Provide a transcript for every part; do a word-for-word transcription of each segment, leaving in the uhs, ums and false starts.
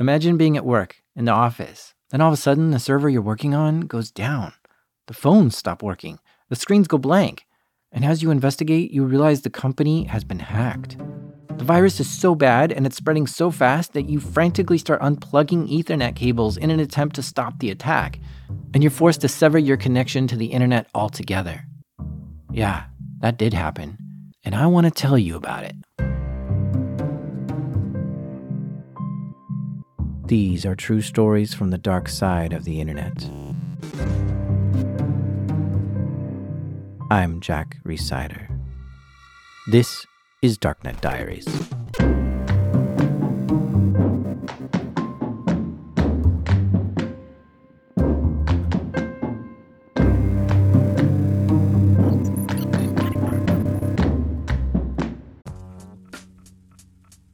Imagine being at work, in the office, then all of a sudden the server you're working on goes down. The phones stop working. The screens go blank. And as you investigate, you realize the company has been hacked. The virus is so bad and it's spreading so fast that you frantically start unplugging Ethernet cables in an attempt to stop the attack, and you're forced to sever your connection to the internet altogether. Yeah, that did happen, and I want to tell you about it. These are true stories from the dark side of the internet. I'm Jack Rhysider. This is Darknet Diaries.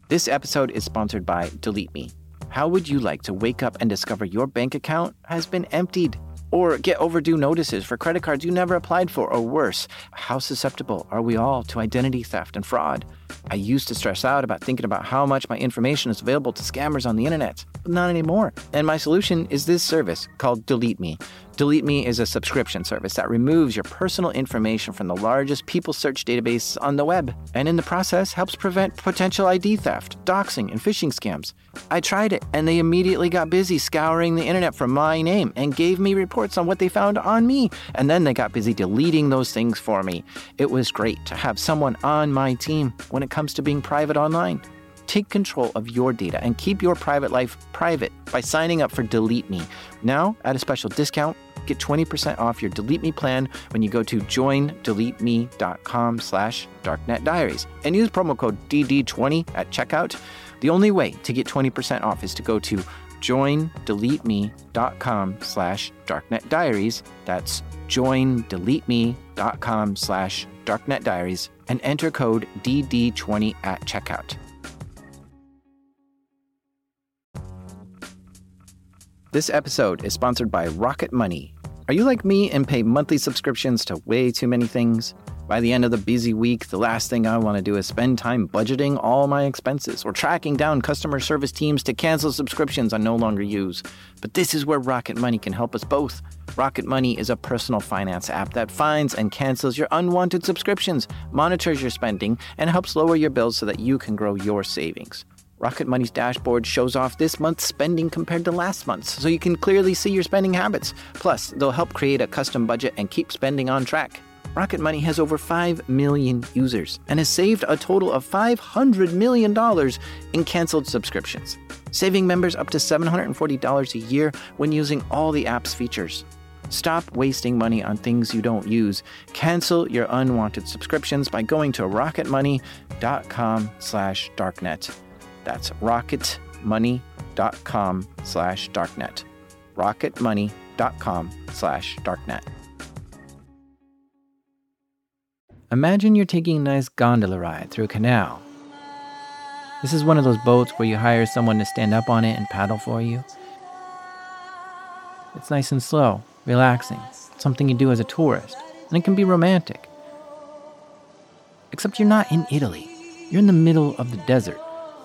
This episode is sponsored by Delete Me. How would you like to wake up and discover your bank account has been emptied? Or get overdue notices for credit cards you never applied for, or worse. How susceptible are we all to identity theft and fraud? I used to stress out about thinking about how much my information is available to scammers on the internet, but not anymore. And my solution is this service called Delete Me. Delete Me is a subscription service that removes your personal information from the largest people search database on the web, and in the process helps prevent potential I D theft, doxing, and phishing scams. I tried it, and they immediately got busy scouring the internet for my name and gave me reports on what they found on me, and then they got busy deleting those things for me. It was great to have someone on my team when it comes to being private online. Take control of your data and keep your private life private by signing up for Delete Me. Now, at a special discount, get twenty percent off your Delete Me plan when you go to join delete me dot com slash darknetdiaries and use promo code D D twenty at checkout. The only way to get twenty percent off is to go to join delete me dot com slash darknetdiaries. That's join delete me dot com slash darknetdiaries and enter code D D twenty at checkout. This episode is sponsored by Rocket Money. Are you like me and pay monthly subscriptions to way too many things? By the end of the busy week, the last thing I want to do is spend time budgeting all my expenses or tracking down customer service teams to cancel subscriptions I no longer use. But this is where Rocket Money can help us both. Rocket Money is a personal finance app that finds and cancels your unwanted subscriptions, monitors your spending, and helps lower your bills so that you can grow your savings. Rocket Money's dashboard shows off this month's spending compared to last month's, so you can clearly see your spending habits. Plus, they'll help create a custom budget and keep spending on track. Rocket Money has over five million users and has saved a total of five hundred million dollars in canceled subscriptions, saving members up to seven hundred forty dollars a year when using all the app's features. Stop wasting money on things you don't use. Cancel your unwanted subscriptions by going to rocket money dot com slash darknet. That's rocket money dot com slash darknet. rocket money dot com slash darknet. Imagine you're taking a nice gondola ride through a canal. This is one of those boats where you hire someone to stand up on it and paddle for you. It's nice and slow, relaxing, something you do as a tourist, and it can be romantic. Except you're not in Italy. You're in the middle of the desert.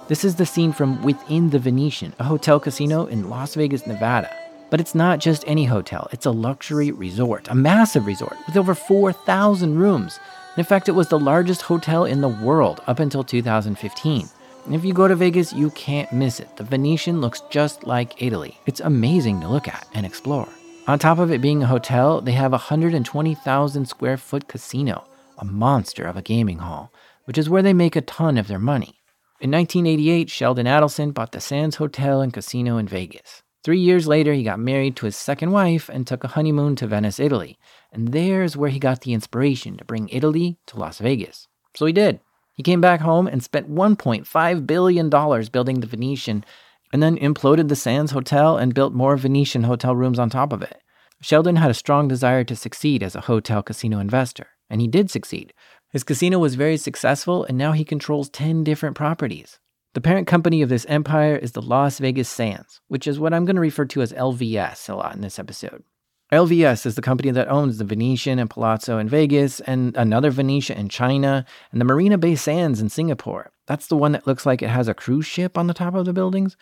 This is the scene from Within the Venetian, a hotel casino in Las Vegas, Nevada. But it's not just any hotel, it's a luxury resort, a massive resort with over four thousand rooms. In fact, it was the largest hotel in the world up until two thousand fifteen. And if you go to Vegas, you can't miss it. The Venetian looks just like Italy. It's amazing to look at and explore. On top of it being a hotel, they have a one hundred twenty thousand square foot casino, a monster of a gaming hall, which is where they make a ton of their money. In nineteen eighty-eight, Sheldon Adelson bought the Sands Hotel and Casino in Vegas. Three years later, he got married to his second wife and took a honeymoon to Venice, Italy. And there's where he got the inspiration to bring Italy to Las Vegas. So he did. He came back home and spent one point five billion dollars building the Venetian, and then imploded the Sands Hotel and built more Venetian hotel rooms on top of it. Sheldon had a strong desire to succeed as a hotel casino investor, and he did succeed. His casino was very successful, and now he controls ten different properties. The parent company of this empire is the Las Vegas Sands, which is what I'm going to refer to as L V S a lot in this episode. L V S is the company that owns the Venetian and Palazzo in Vegas, and another Venetian in China, and the Marina Bay Sands in Singapore. That's the one that looks like it has a cruise ship on the top of the buildings.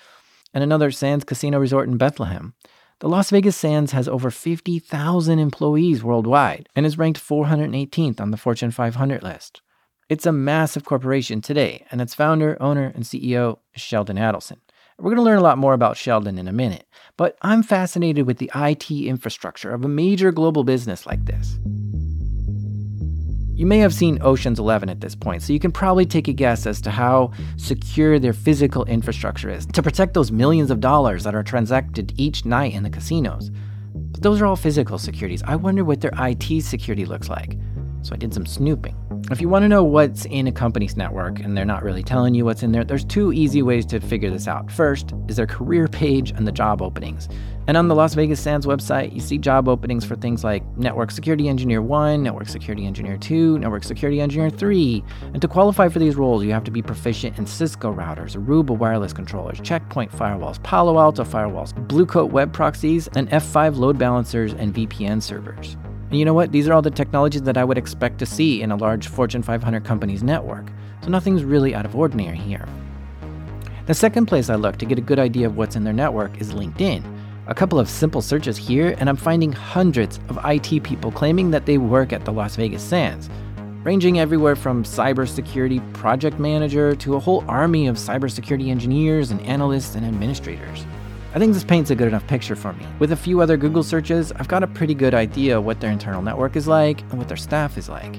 and another Sands Casino Resort in Bethlehem. The Las Vegas Sands has over fifty thousand employees worldwide and is ranked four hundred eighteenth on the Fortune five hundred list. It's a massive corporation today, and its founder, owner, and C E O is Sheldon Adelson. We're going to learn a lot more about Sheldon in a minute, but I'm fascinated with the I T infrastructure of a major global business like this. You may have seen Ocean's Eleven at this point, so you can probably take a guess as to how secure their physical infrastructure is to protect those millions of dollars that are transacted each night in the casinos. But those are all physical securities. I wonder what their I T security looks like. So I did some snooping. If you want to know what's in a company's network and they're not really telling you what's in there, there's two easy ways to figure this out. First is their career page and the job openings. And on the Las Vegas Sands website, you see job openings for things like Network Security Engineer one, Network Security Engineer two, Network Security Engineer three. And to qualify for these roles, you have to be proficient in Cisco routers, Aruba wireless controllers, Checkpoint firewalls, Palo Alto firewalls, Blue Coat web proxies, and F five load balancers and V P N servers. And you know what? These are all the technologies that I would expect to see in a large Fortune five hundred company's network. So nothing's really out of ordinary here. The second place I look to get a good idea of what's in their network is LinkedIn. A couple of simple searches here, and I'm finding hundreds of I T people claiming that they work at the Las Vegas Sands, ranging everywhere from cybersecurity project manager to a whole army of cybersecurity engineers and analysts and administrators. I think this paints a good enough picture for me. With a few other Google searches, I've got a pretty good idea what their internal network is like and what their staff is like.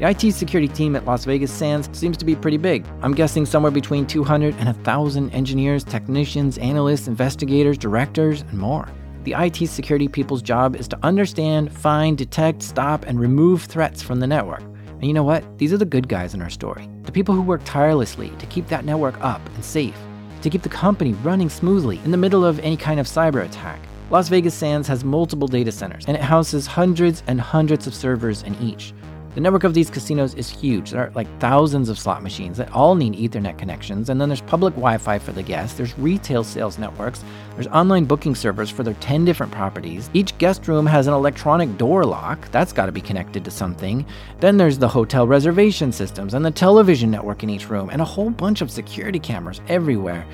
The I T security team at Las Vegas Sands seems to be pretty big. I'm guessing somewhere between two hundred and one thousand engineers, technicians, analysts, investigators, directors, and more. The I T security people's job is to understand, find, detect, stop, and remove threats from the network. And you know what? These are the good guys in our story. The people who work tirelessly to keep that network up and safe, to keep the company running smoothly in the middle of any kind of cyber attack. Las Vegas Sands has multiple data centers, and it houses hundreds and hundreds of servers in each. The network of these casinos is huge. There are like thousands of slot machines that all need Ethernet connections, and then there's public Wi-Fi for the guests, there's retail sales networks, there's online booking servers for their ten different properties. Each guest room has an electronic door lock, that's gotta be connected to something. Then there's the hotel reservation systems and the television network in each room and a whole bunch of security cameras everywhere.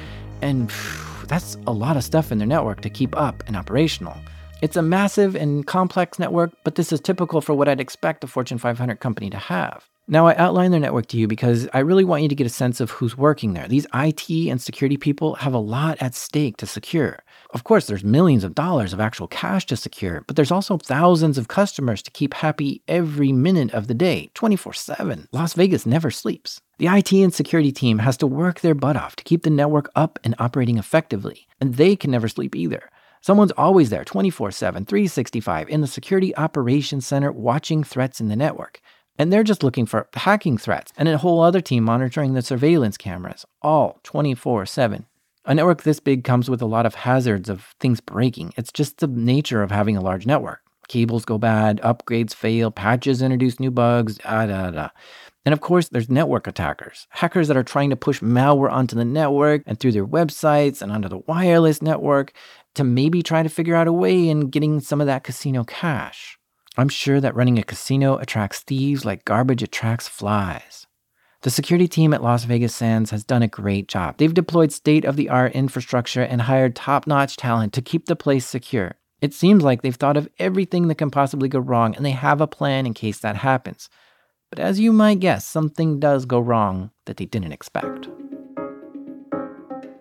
And phew, that's a lot of stuff in their network to keep up and operational. It's a massive and complex network, but this is typical for what I'd expect a Fortune five hundred company to have. Now, I outline their network to you because I really want you to get a sense of who's working there. These I T and security people have a lot at stake to secure. Of course, there's millions of dollars of actual cash to secure, but there's also thousands of customers to keep happy every minute of the day, twenty-four seven. Las Vegas never sleeps. The I T and security team has to work their butt off to keep the network up and operating effectively, and they can never sleep either. Someone's always there, twenty-four seven, three sixty-five, in the Security Operations Center watching threats in the network. And they're just looking for hacking threats and a whole other team monitoring the surveillance cameras, all twenty-four seven. A network this big comes with a lot of hazards of things breaking. It's just the nature of having a large network. Cables go bad, upgrades fail, patches introduce new bugs, da da da. And of course, there's network attackers, hackers that are trying to push malware onto the network and through their websites and onto the wireless network to maybe try to figure out a way in getting some of that casino cash. I'm sure that running a casino attracts thieves like garbage attracts flies. The security team at Las Vegas Sands has done a great job. They've deployed state-of-the-art infrastructure and hired top-notch talent to keep the place secure. It seems like they've thought of everything that can possibly go wrong, and they have a plan in case that happens. But as you might guess, something does go wrong that they didn't expect.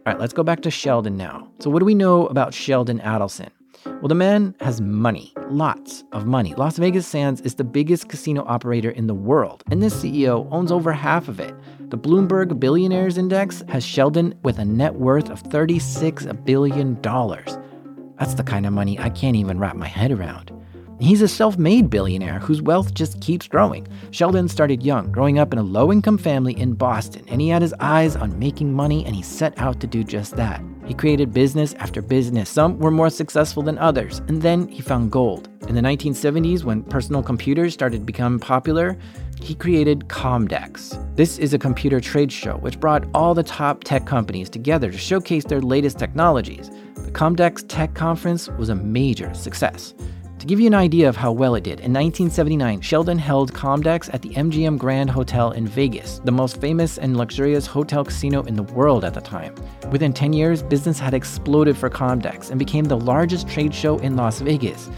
All right, let's go back to Sheldon now. So what do we know about Sheldon Adelson? Well, the man has money, lots of money. Las Vegas Sands is the biggest casino operator in the world, and this C E O owns over half of it. The Bloomberg Billionaires Index has Sheldon with a net worth of thirty-six billion dollars. That's the kind of money I can't even wrap my head around. He's a self-made billionaire whose wealth just keeps growing. Sheldon started young, growing up in a low-income family in Boston, and he had his eyes on making money, and he set out to do just that. He created business after business. Some were more successful than others, and then he found gold. In the nineteen seventies, when personal computers started to become popular, he created Comdex. This is a computer trade show which brought all the top tech companies together to showcase their latest technologies. The Comdex Tech Conference was a major success. To give you an idea of how well it did, in nineteen seventy-nine, Sheldon held Comdex at the M G M Grand Hotel in Vegas, the most famous and luxurious hotel casino in the world at the time. Within ten years, business had exploded for Comdex and became the largest trade show in Las Vegas,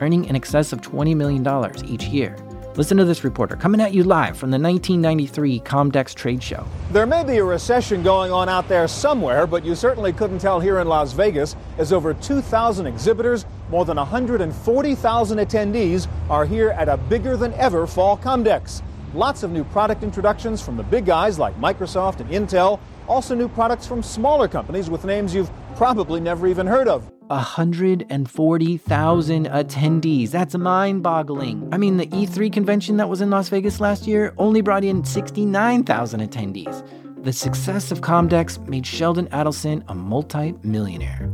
earning in excess of twenty million dollars each year. Listen to this reporter coming at you live from the nineteen ninety-three Comdex trade show. There may be a recession going on out there somewhere, but you certainly couldn't tell here in Las Vegas, as over two thousand exhibitors, more than one hundred forty thousand attendees are here at a bigger than ever fall Comdex. Lots of new product introductions from the big guys like Microsoft and Intel, also new products from smaller companies with names you've probably never even heard of. one hundred forty thousand attendees. That's mind-boggling. I mean, the E three convention that was in Las Vegas last year only brought in sixty-nine thousand attendees. The success of Comdex made Sheldon Adelson a multi-millionaire.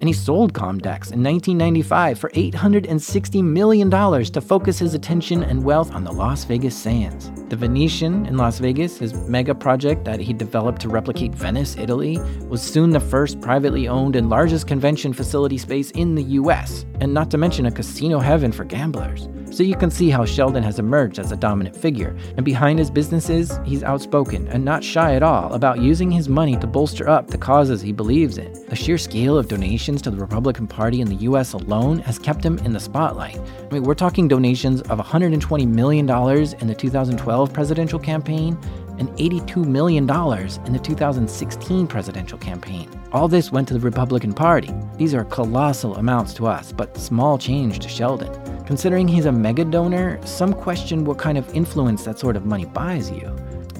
And he sold Comdex in nineteen ninety-five for eight hundred sixty million dollars to focus his attention and wealth on the Las Vegas Sands. The Venetian in Las Vegas, his mega project that he developed to replicate Venice, Italy, was soon the first privately owned and largest convention facility space in the U S, and not to mention a casino heaven for gamblers. So you can see how Sheldon has emerged as a dominant figure, and behind his businesses, he's outspoken and not shy at all about using his money to bolster up the causes he believes in. The sheer scale of donations to the Republican Party in the U S alone has kept him in the spotlight. I mean, we're talking donations of one hundred twenty million dollars in the two thousand twelve presidential campaign and eighty-two million dollars in the two thousand sixteen presidential campaign. All this went to the Republican Party. These are colossal amounts to us, but small change to Sheldon. Considering he's a mega donor, some question what kind of influence that sort of money buys you.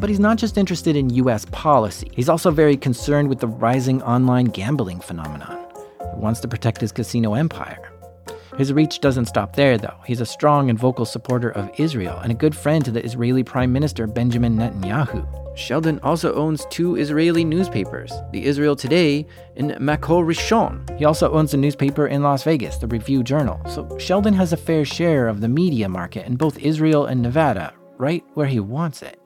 But he's not just interested in U S policy. He's also very concerned with the rising online gambling phenomenon. He wants to protect his casino empire. His reach doesn't stop there, though. He's a strong and vocal supporter of Israel and a good friend to the Israeli Prime Minister Benjamin Netanyahu. Sheldon also owns two Israeli newspapers, the Israel Today and Makor Rishon. He also owns a newspaper in Las Vegas, the Review Journal. So Sheldon has a fair share of the media market in both Israel and Nevada, right where he wants it.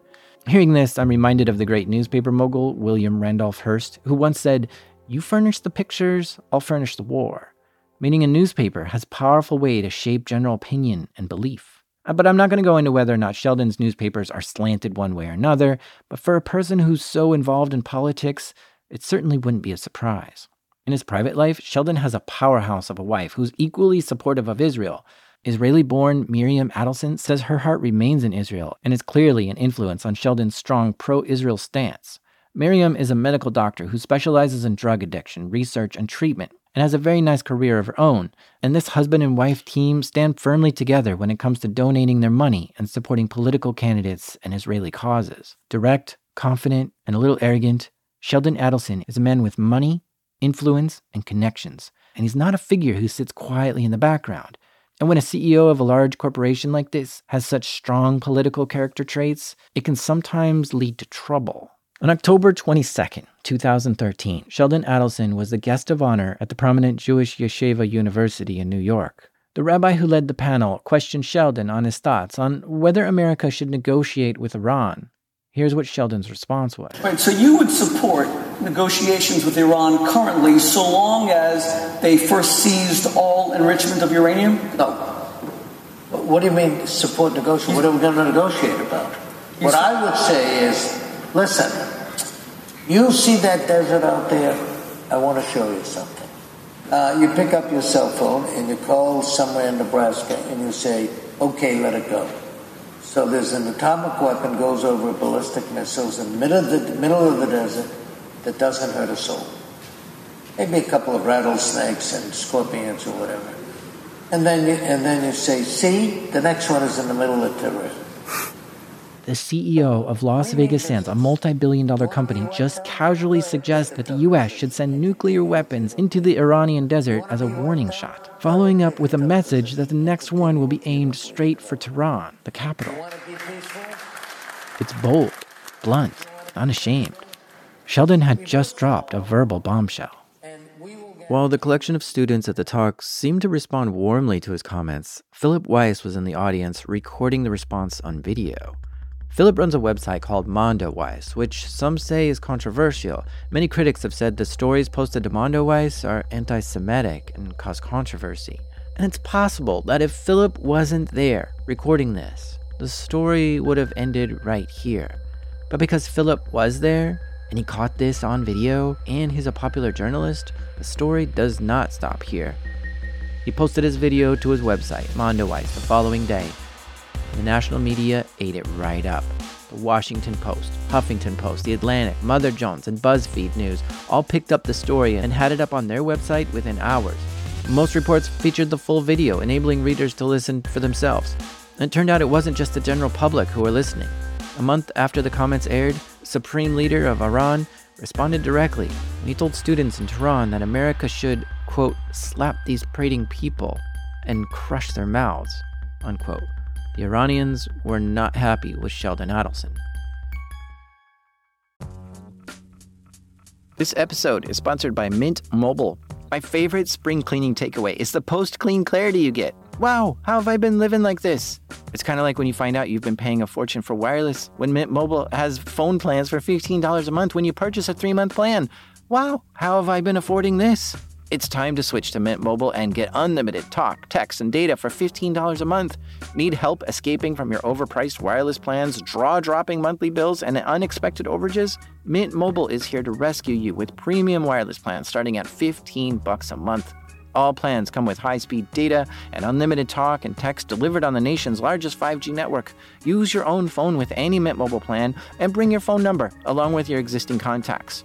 Hearing this, I'm reminded of the great newspaper mogul William Randolph Hearst, who once said, "You furnish the pictures, I'll furnish the war." Meaning a newspaper has a powerful way to shape general opinion and belief. But I'm not going to go into whether or not Sheldon's newspapers are slanted one way or another, but for a person who's so involved in politics, it certainly wouldn't be a surprise. In his private life, Sheldon has a powerhouse of a wife who's equally supportive of Israel. Israeli-born Miriam Adelson says her heart remains in Israel and is clearly an influence on Sheldon's strong pro-Israel stance. Miriam is a medical doctor who specializes in drug addiction, research, and treatment, and has a very nice career of her own, and this husband and wife team stand firmly together when it comes to donating their money and supporting political candidates and Israeli causes. Direct, confident, and a little arrogant, Sheldon Adelson is a man with money, influence, and connections, and he's not a figure who sits quietly in the background. And when a C E O of a large corporation like this has such strong political character traits, it can sometimes lead to trouble. On October twenty-second, two thousand thirteen, Sheldon Adelson was the guest of honor at the prominent Jewish Yeshiva University in New York. The rabbi who led the panel questioned Sheldon on his thoughts on whether America should negotiate with Iran. Here's what Sheldon's response was. Right, so you would support negotiations with Iran currently so long as they first seized all enrichment of uranium? No. What do you mean support negotiation? What are we going to negotiate about? What I would say is, listen, you see that desert out there? I want to show you something. Uh, you pick up your cell phone and you call somewhere in Nebraska and you say, okay, let it go. So there's an atomic weapon goes over ballistic missiles in the middle of the, middle of the desert that doesn't hurt a soul. Maybe a couple of rattlesnakes and scorpions or whatever. And then you, and then you say, see, the next one is in the middle of terrorism. The C E O of Las Vegas Sands, a multi-billion dollar company, just casually suggests that the U S should send nuclear weapons into the Iranian desert as a warning shot, following up with a message that the next one will be aimed straight for Tehran, the capital. It's bold, blunt, unashamed. Sheldon had just dropped a verbal bombshell. While the collection of students at the talk seemed to respond warmly to his comments, Philip Weiss was in the audience recording the response on video. Philip runs a website called Mondoweiss, which some say is controversial. Many critics have said the stories posted to Mondoweiss are anti-Semitic and cause controversy. And it's possible that if Philip wasn't there recording this, the story would have ended right here. But because Philip was there, and he caught this on video, and he's a popular journalist, the story does not stop here. He posted his video to his website, Mondoweiss, the following day. The national media ate it right up. The Washington Post, Huffington Post, The Atlantic, Mother Jones, and BuzzFeed News all picked up the story and had it up on their website within hours. Most reports featured the full video, enabling readers to listen for themselves. And it turned out it wasn't just the general public who were listening. A month after the comments aired, Supreme Leader of Iran responded directly. He told students in Tehran that America should, quote, slap these prating people and crush their mouths, unquote. The Iranians were not happy with Sheldon Adelson. This episode is sponsored by Mint Mobile. My favorite spring cleaning takeaway is the post-clean clarity you get. Wow, how have I been living like this? It's kind of like when you find out you've been paying a fortune for wireless when Mint Mobile has phone plans for fifteen dollars a month when you purchase a three-month plan. Wow, how have I been affording this? It's time to switch to Mint Mobile and get unlimited talk, text, and data for fifteen dollars a month. Need help escaping from your overpriced wireless plans, draw-dropping monthly bills, and unexpected overages? Mint Mobile is here to rescue you with premium wireless plans starting at fifteen bucks a month. All plans come with high-speed data and unlimited talk and text delivered on the nation's largest five G network. Use your own phone with any Mint Mobile plan and bring your phone number along with your existing contacts.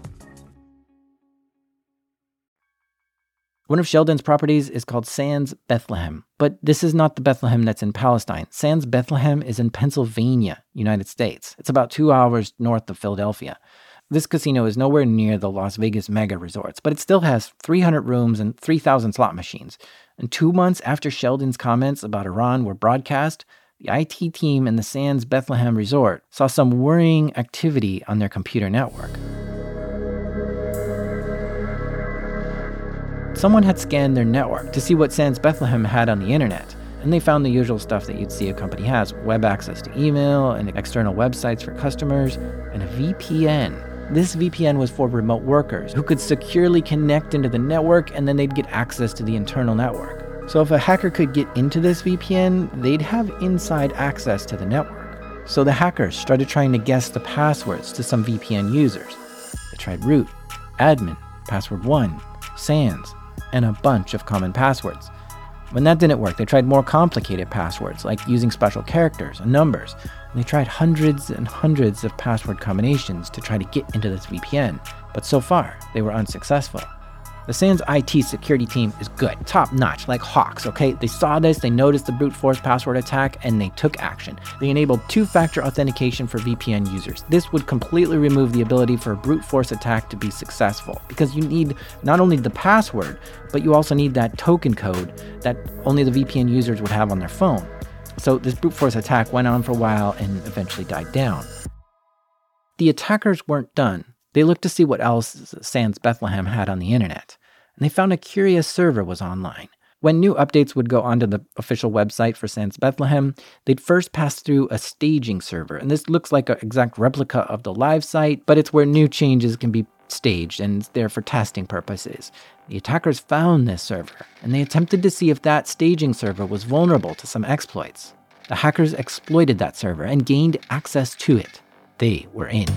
One of Sheldon's properties is called Sands Bethlehem. But this is not the Bethlehem that's in Palestine. Sands Bethlehem is in Pennsylvania, United States. It's about two hours north of Philadelphia. This casino is nowhere near the Las Vegas mega resorts, but it still has three hundred rooms and three thousand slot machines. And two months after Sheldon's comments about Iran were broadcast, the I T team in the Sands Bethlehem resort saw some worrying activity on their computer network. Someone had scanned their network to see what Sands Bethlehem had on the internet, and they found the usual stuff that you'd see a company has, web access to email and external websites for customers, and a V P N. This V P N was for remote workers who could securely connect into the network, and then they'd get access to the internal network. So if a hacker could get into this V P N, they'd have inside access to the network. So the hackers started trying to guess the passwords to some V P N users. They tried root, admin, password one, Sands, and a bunch of common passwords. When that didn't work, they tried more complicated passwords, like using special characters and numbers. And they tried hundreds and hundreds of password combinations to try to get into this V P N, but so far, they were unsuccessful. The Sands I T security team is good, top-notch, like hawks, okay? They saw this, they noticed the brute force password attack, and they took action. They enabled two-factor authentication for V P N users. This would completely remove the ability for a brute force attack to be successful, because you need not only the password, but you also need that token code that only the V P N users would have on their phone. So this brute force attack went on for a while and eventually died down. The attackers weren't done. They looked to see what else Sands Bethlehem had on the internet, and they found a curious server was online. When new updates would go onto the official website for Sands Bethlehem, they'd first pass through a staging server, and this looks like an exact replica of the live site, but it's where new changes can be staged, and it's there for testing purposes. The attackers found this server, and they attempted to see if that staging server was vulnerable to some exploits. The hackers exploited that server and gained access to it. They were in.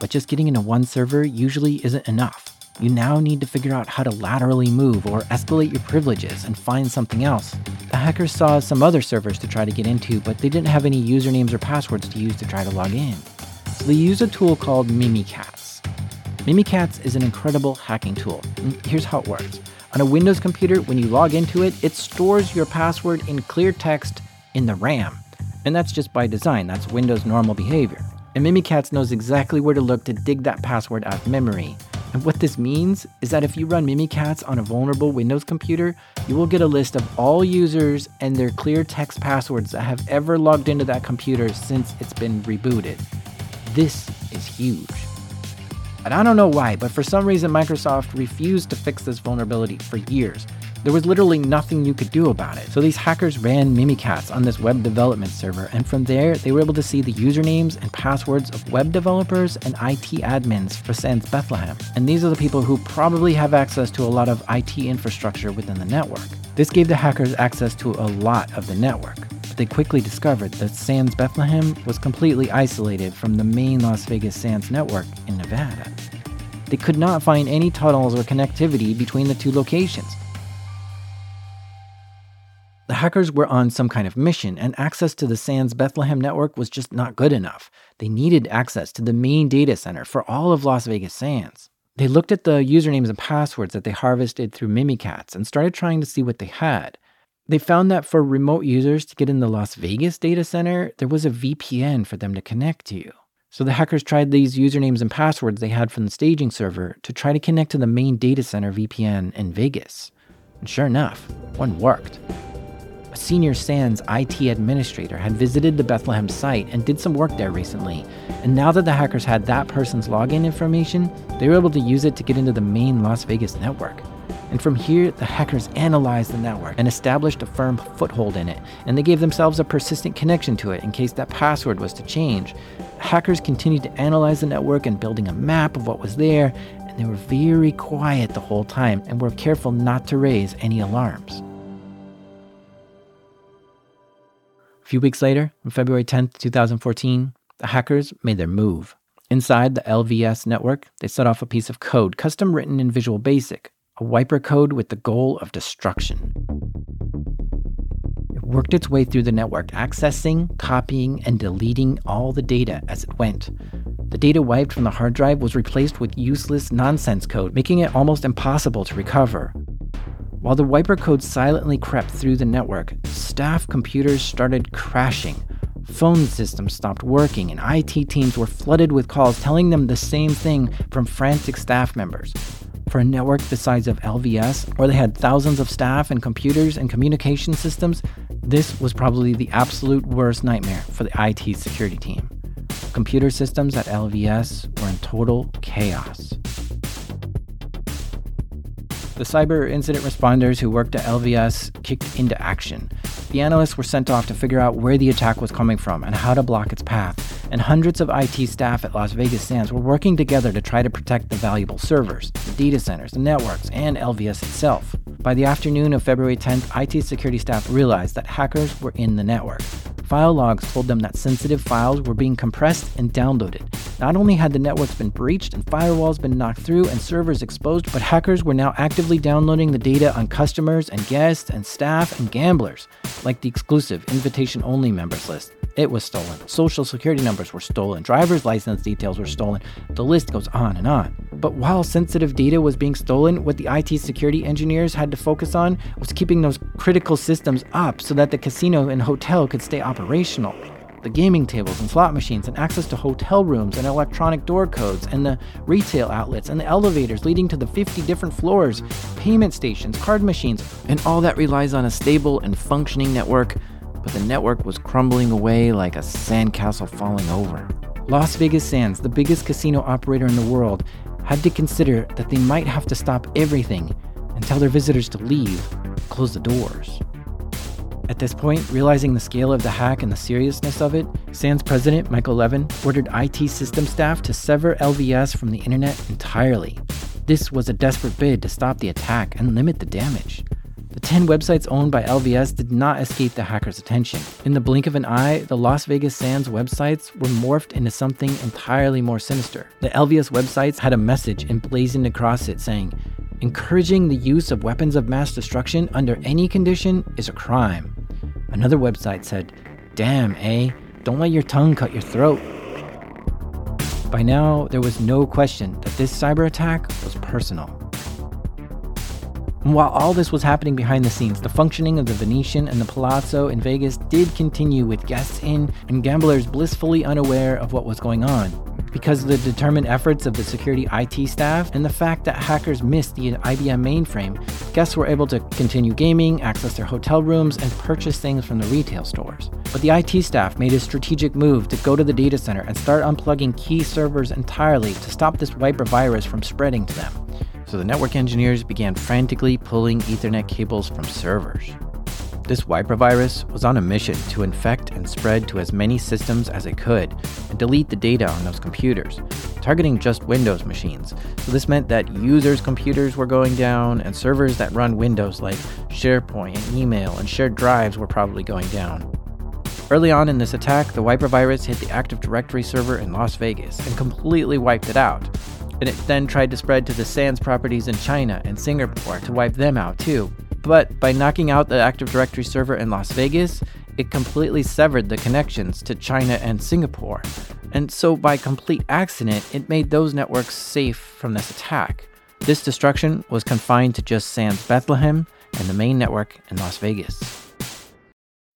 But just getting into one server usually isn't enough. You now need to figure out how to laterally move or escalate your privileges and find something else. The hackers saw some other servers to try to get into, but they didn't have any usernames or passwords to use to try to log in. So they used a tool called Mimikatz. Mimikatz is an incredible hacking tool. Here's how it works. On a Windows computer, when you log into it, it stores your password in clear text in the RAM. And that's just by design. That's Windows normal behavior. And Mimikatz knows exactly where to look to dig that password out of memory. And what this means is that if you run Mimikatz on a vulnerable Windows computer, you will get a list of all users and their clear text passwords that have ever logged into that computer since it's been rebooted. This is huge. And I don't know why, but for some reason Microsoft refused to fix this vulnerability for years. There was literally nothing you could do about it. So these hackers ran Mimikatz on this web development server, and from there, they were able to see the usernames and passwords of web developers and I T admins for Sands Bethlehem. And these are the people who probably have access to a lot of I T infrastructure within the network. This gave the hackers access to a lot of the network. They quickly discovered that Sands Bethlehem was completely isolated from the main Las Vegas Sands network in Nevada. They could not find any tunnels or connectivity between the two locations. The hackers were on some kind of mission, and access to the Sands Bethlehem network was just not good enough. They needed access to the main data center for all of Las Vegas Sands. They looked at the usernames and passwords that they harvested through Mimikatz and started trying to see what they had. They found that for remote users to get in the Las Vegas data center, there was a V P N for them to connect to. So the hackers tried these usernames and passwords they had from the staging server to try to connect to the main data center V P N in Vegas. And sure enough, one worked. A senior Sands I T administrator had visited the Bethlehem site and did some work there recently. And now that the hackers had that person's login information, they were able to use it to get into the main Las Vegas network. And from here, the hackers analyzed the network and established a firm foothold in it, and they gave themselves a persistent connection to it in case that password was to change. Hackers continued to analyze the network and building a map of what was there, and they were very quiet the whole time and were careful not to raise any alarms. A few weeks later, on February tenth, twenty fourteen, the hackers made their move. Inside the L V S network, they set off a piece of code custom written in Visual Basic, a wiper code with the goal of destruction. It worked its way through the network, accessing, copying, and deleting all the data as it went. The data wiped from the hard drive was replaced with useless nonsense code, making it almost impossible to recover. While the wiper code silently crept through the network, staff computers started crashing. Phone systems stopped working, and I T teams were flooded with calls telling them the same thing from frantic staff members. For a network the size of L V S, where they had thousands of staff and computers and communication systems, this was probably the absolute worst nightmare for the I T security team. Computer systems at L V S were in total chaos. The cyber incident responders who worked at L V S kicked into action. The analysts were sent off to figure out where the attack was coming from and how to block its path, and hundreds of I T staff at Las Vegas Sands were working together to try to protect the valuable servers, the data centers, the networks, and L V S itself. By the afternoon of February tenth, I T security staff realized that hackers were in the network. File logs told them that sensitive files were being compressed and downloaded. Not only had the networks been breached and firewalls been knocked through and servers exposed, but hackers were now actively downloading the data on customers and guests and staff and gamblers, like the exclusive invitation-only members list. It was stolen. Social security numbers were stolen. Driver's license details were stolen. The list goes on and on. But while sensitive data was being stolen, what the I T security engineers had to focus on was keeping those critical systems up so that the casino and hotel could stay operational. The gaming tables and slot machines and access to hotel rooms and electronic door codes and the retail outlets and the elevators leading to the fifty different floors, payment stations, card machines, and all that relies on a stable and functioning network. But the network was crumbling away like a sandcastle falling over. Las Vegas Sands, the biggest casino operator in the world, had to consider that they might have to stop everything and tell their visitors to leave, close the doors. At this point, realizing the scale of the hack and the seriousness of it, Sands president Michael Levin ordered I T system staff to sever L V S from the internet entirely. This was a desperate bid to stop the attack and limit the damage. The ten websites owned by L V S did not escape the hackers' attention. In the blink of an eye, the Las Vegas Sands websites were morphed into something entirely more sinister. The L V S websites had a message emblazoned across it saying, "Encouraging the use of weapons of mass destruction under any condition is a crime." Another website said, "Damn, eh? Don't let your tongue cut your throat." By now, there was no question that this cyber attack was personal. And while all this was happening behind the scenes, the functioning of the Venetian and the Palazzo in Vegas did continue with guests in and gamblers blissfully unaware of what was going on. because of the determined efforts of the security I T staff and the fact that hackers missed the I B M mainframe, guests were able to continue gaming, access their hotel rooms, and purchase things from the retail stores. But the I T staff made a strategic move to go to the data center and start unplugging key servers entirely to stop this wiper virus from spreading to them. So the network engineers began frantically pulling Ethernet cables from servers. This wiper virus was on a mission to infect and spread to as many systems as it could and delete the data on those computers, targeting just Windows machines. So this meant that users' computers were going down and servers that run Windows like SharePoint and email and shared drives were probably going down. Early on in this attack, the wiper virus hit the Active Directory server in Las Vegas and completely wiped it out. And it then tried to spread to the Sands properties in China and Singapore to wipe them out too. But by knocking out the Active Directory server in Las Vegas, it completely severed the connections to China and Singapore. And so by complete accident, it made those networks safe from this attack. This destruction was confined to just Sands Bethlehem and the main network in Las Vegas.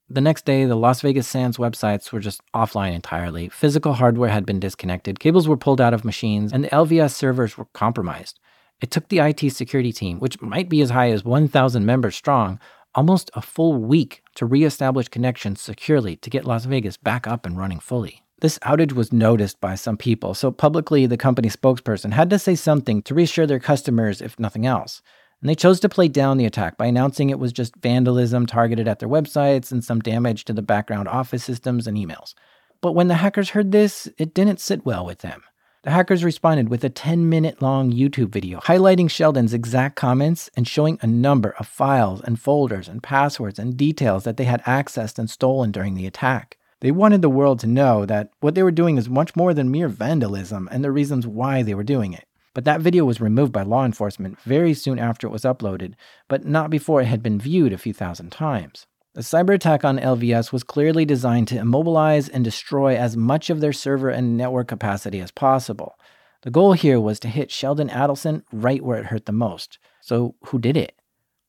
The next day, the Las Vegas Sands websites were just offline entirely. Physical hardware had been disconnected, cables were pulled out of machines, and the L V S servers were compromised. It took the I T security team, which might be as high as one thousand members strong, almost a full week to reestablish connections securely to get Las Vegas back up and running fully. This outage was noticed by some people, so publicly the company spokesperson had to say something to reassure their customers if nothing else. And they chose to play down the attack by announcing it was just vandalism targeted at their websites and some damage to the background office systems and emails. But when the hackers heard this, it didn't sit well with them. The hackers responded with a ten-minute long YouTube video highlighting Sheldon's exact comments and showing a number of files and folders and passwords and details that they had accessed and stolen during the attack. They wanted the world to know that what they were doing is much more than mere vandalism and the reasons why they were doing it. But that video was removed by law enforcement very soon after it was uploaded, but not before it had been viewed a few thousand times. The cyber attack on L V S was clearly designed to immobilize and destroy as much of their server and network capacity as possible. The goal here was to hit Sheldon Adelson right where it hurt the most. So who did it?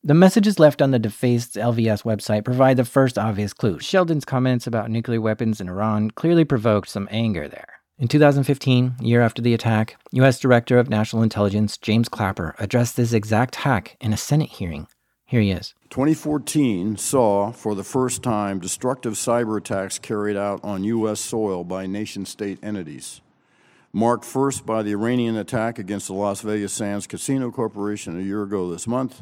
The messages left on the defaced L V S website provide the first obvious clue. Sheldon's comments about nuclear weapons in Iran clearly provoked some anger there. In two thousand fifteen, a year after the attack, U S Director of National Intelligence James Clapper addressed this exact hack in a Senate hearing. Here he is. twenty fourteen saw, for the first time, destructive cyber attacks carried out on U S soil by nation-state entities, marked first by the Iranian attack against the Las Vegas Sands Casino Corporation a year ago this month,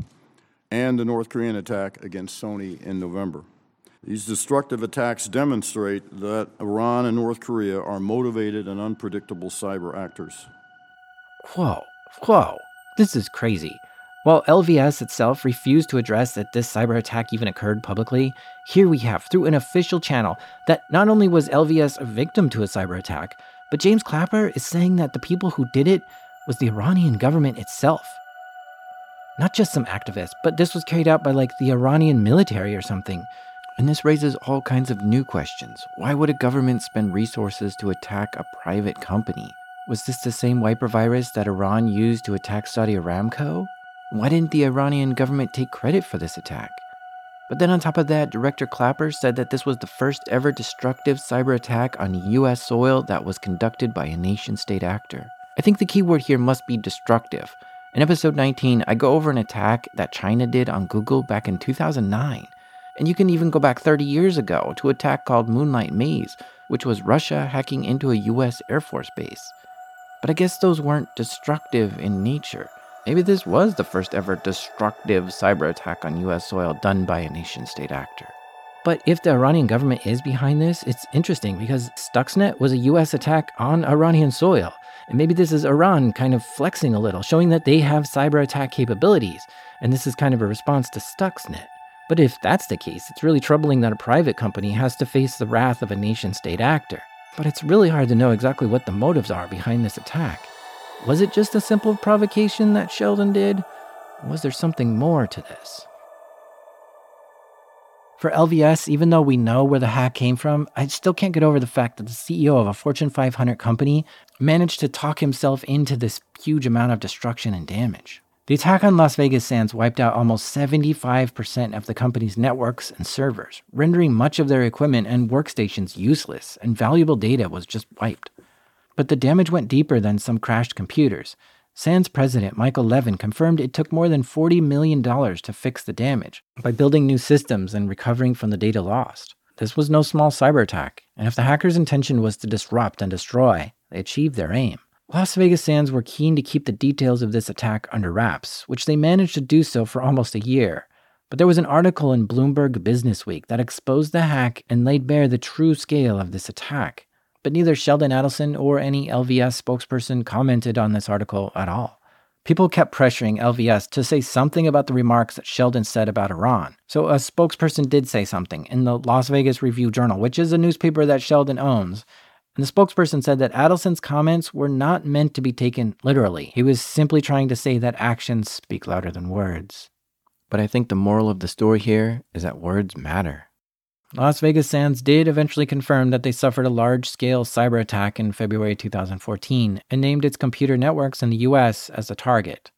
and the North Korean attack against Sony in November. These destructive attacks demonstrate that Iran and North Korea are motivated and unpredictable cyber actors. Whoa, whoa, this is crazy. While L V S itself refused to address that this cyber attack even occurred publicly, here we have, through an official channel, that not only was L V S a victim to a cyber attack, but James Clapper is saying that the people who did it was the Iranian government itself. Not just some activists, but this was carried out by, like, the Iranian military or something. And this raises all kinds of new questions. Why would a government spend resources to attack a private company? Was this the same wiper virus that Iran used to attack Saudi Aramco? Why didn't the Iranian government take credit for this attack? But then on top of that, Director Clapper said that this was the first ever destructive cyber attack on U S soil that was conducted by a nation-state actor. I think the key word here must be destructive. In episode nineteen, I go over an attack that China did on Google back in two thousand nine. And you can even go back thirty years ago to an attack called Moonlight Maze, which was Russia hacking into a U S Air Force base. But I guess those weren't destructive in nature. Maybe this was the first ever destructive cyber attack on U S soil done by a nation-state actor. But if the Iranian government is behind this, it's interesting because Stuxnet was a U S attack on Iranian soil. And maybe this is Iran kind of flexing a little, showing that they have cyber attack capabilities. And this is kind of a response to Stuxnet. But if that's the case, it's really troubling that a private company has to face the wrath of a nation-state actor. But it's really hard to know exactly what the motives are behind this attack. Was it just a simple provocation that Sheldon did? Was there something more to this? For L V S, even though we know where the hack came from, I still can't get over the fact that the C E O of a Fortune five hundred company managed to talk himself into this huge amount of destruction and damage. The attack on Las Vegas Sands wiped out almost seventy-five percent of the company's networks and servers, rendering much of their equipment and workstations useless, and valuable data was just wiped. But the damage went deeper than some crashed computers. Sands president Michael Levin confirmed it took more than forty million dollars to fix the damage by building new systems and recovering from the data lost. This was no small cyber attack, and if the hackers' intention was to disrupt and destroy, they achieved their aim. Las Vegas Sands were keen to keep the details of this attack under wraps, which they managed to do so for almost a year. But there was an article in Bloomberg Businessweek that exposed the hack and laid bare the true scale of this attack. But neither Sheldon Adelson or any L V S spokesperson commented on this article at all. People kept pressuring L V S to say something about the remarks that Sheldon said about Iran. So a spokesperson did say something in the Las Vegas Review-Journal, which is a newspaper that Sheldon owns. And the spokesperson said that Adelson's comments were not meant to be taken literally. He was simply trying to say that actions speak louder than words. But I think the moral of the story here is that words matter. Las Vegas Sands did eventually confirm that they suffered a large-scale cyber attack in February twenty fourteen and named its computer networks in the U S as the target.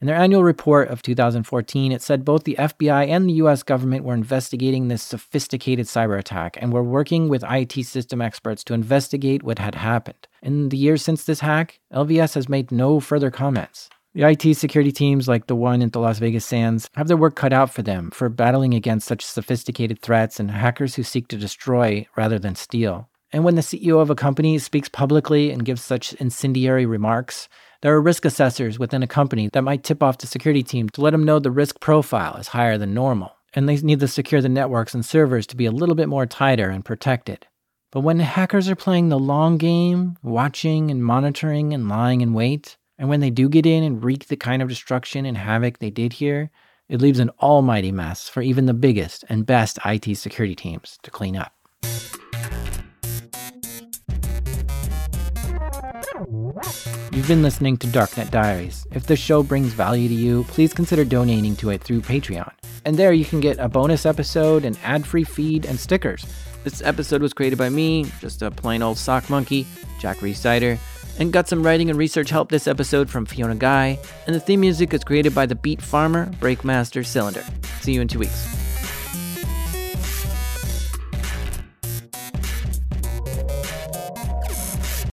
In their annual report of two thousand fourteen, it said both the F B I and the U S government were investigating this sophisticated cyber attack and were working with I T system experts to investigate what had happened. In the years since this hack, L V S has made no further comments. The I T security teams, like the one at the Las Vegas Sands, have their work cut out for them for battling against such sophisticated threats and hackers who seek to destroy rather than steal. And when the C E O of a company speaks publicly and gives such incendiary remarks, there are risk assessors within a company that might tip off the security team to let them know the risk profile is higher than normal, and they need to secure the networks and servers to be a little bit more tighter and protected. But when hackers are playing the long game, watching and monitoring and lying in wait, and when they do get in and wreak the kind of destruction and havoc they did here, it leaves an almighty mess for even the biggest and best I T security teams to clean up. You've been listening to Darknet Diaries. If this show brings value to you, please consider donating to it through Patreon. And there you can get a bonus episode, an ad-free feed, and stickers. This episode was created by me, just a plain old sock monkey, Jack Rhysider, and got some writing and research help this episode from Fiona Guy, and the theme music is created by the Beat Farmer Breakmaster Cylinder. See you in two weeks.